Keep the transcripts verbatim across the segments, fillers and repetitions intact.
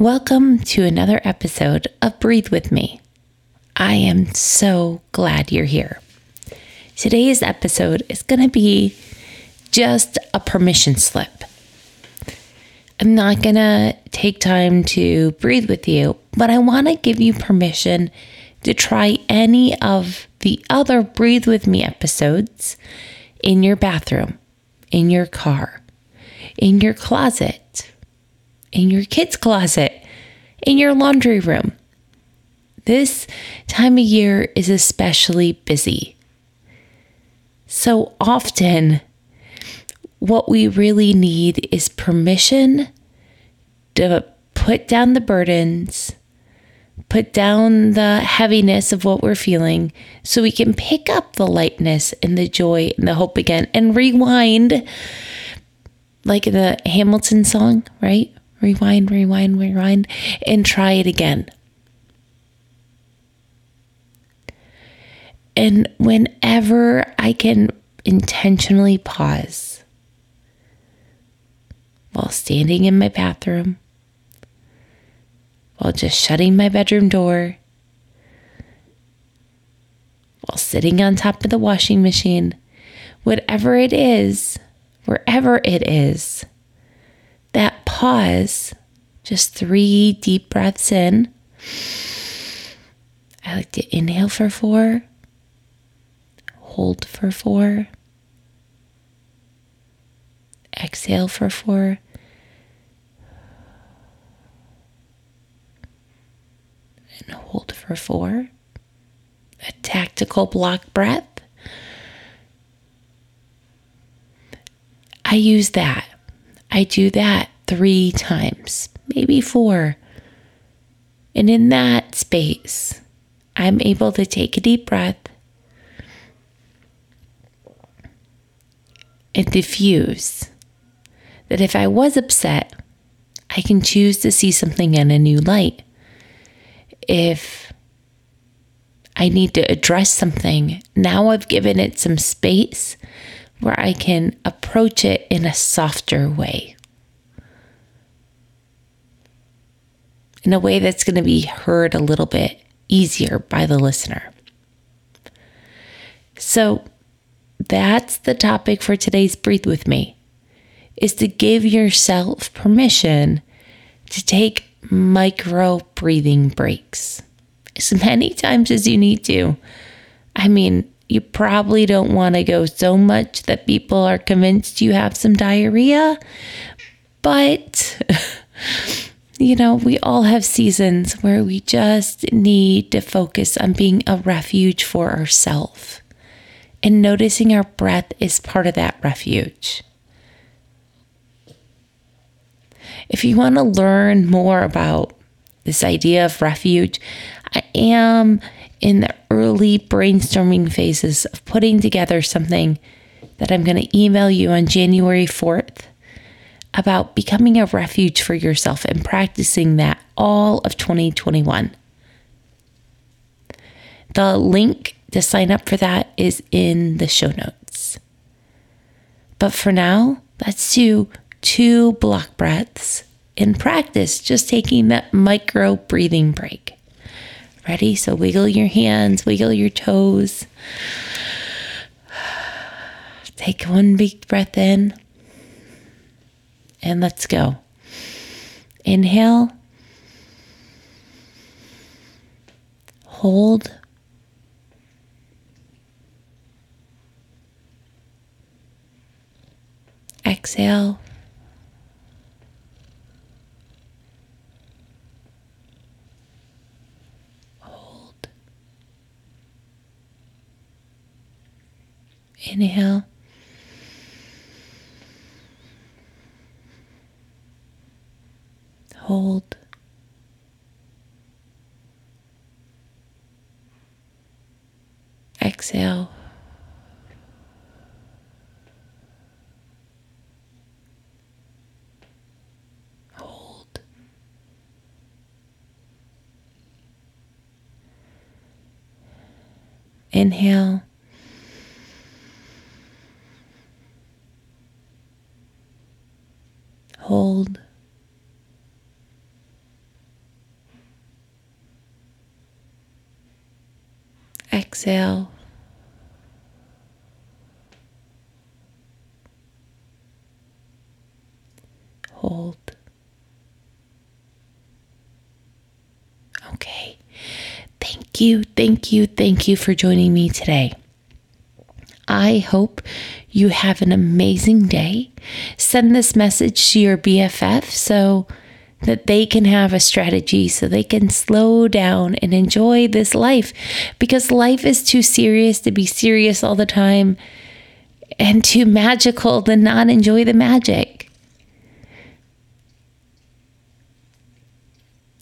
Welcome to another episode of Breathe With Me. I am so glad you're here. Today's episode is going to be just a permission slip. I'm not going to take time to breathe with you, but I want to give you permission to try any of the other Breathe With Me episodes in your bathroom, in your car, in your closet, in your kids' closet, in your laundry room. This time of year is especially busy. So often, what we really need is permission to put down the burdens, put down the heaviness of what we're feeling so we can pick up the lightness and the joy and the hope again and rewind, like the Hamilton song, right? Rewind, rewind, rewind, and try it again. And whenever I can intentionally pause while standing in my bathroom, while just shutting my bedroom door, while sitting on top of the washing machine, whatever it is, wherever it is, that pause, just three deep breaths in. I like to inhale for four, hold for four, exhale for four, and hold for four, a tactical block breath. I use that. I do that three times, maybe four. And in that space, I'm able to take a deep breath and diffuse. That if I was upset, I can choose to see something in a new light. If I need to address something, now I've given it some space where I can approach it in a softer way. In a way that's going to be heard a little bit easier by the listener. So that's the topic for today's Breathe With Me, is to give yourself permission to take micro breathing breaks as many times as you need to. I mean, you probably don't want to go so much that people are convinced you have some diarrhea, but you know, we all have seasons where we just need to focus on being a refuge for ourselves, and noticing our breath is part of that refuge. If you want to learn more about this idea of refuge, I am in the early brainstorming phases of putting together something that I'm going to email you on January fourth about becoming a refuge for yourself and practicing that all of twenty twenty-one. The link to sign up for that is in the show notes. But for now, let's do two block breaths and practice just taking that micro breathing break. Ready? So wiggle your hands, wiggle your toes. Take one big breath in. And let's go. Inhale. Hold. Exhale. Inhale. Hold. Exhale. Hold. Inhale. Hold. exhale. Hold. Okay. Thank you, thank you, thank you for joining me today. I hope you have an amazing day. Send this message to your B F F so that they can have a strategy, so they can slow down and enjoy this life, because life is too serious to be serious all the time and too magical to not enjoy the magic.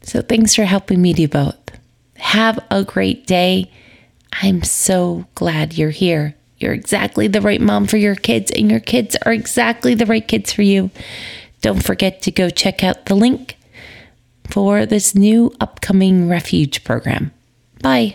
So thanks for helping me do both. Have a great day. I'm so glad you're here. You're exactly the right mom for your kids, and your kids are exactly the right kids for you. Don't forget to go check out the link for this new upcoming refuge program. Bye.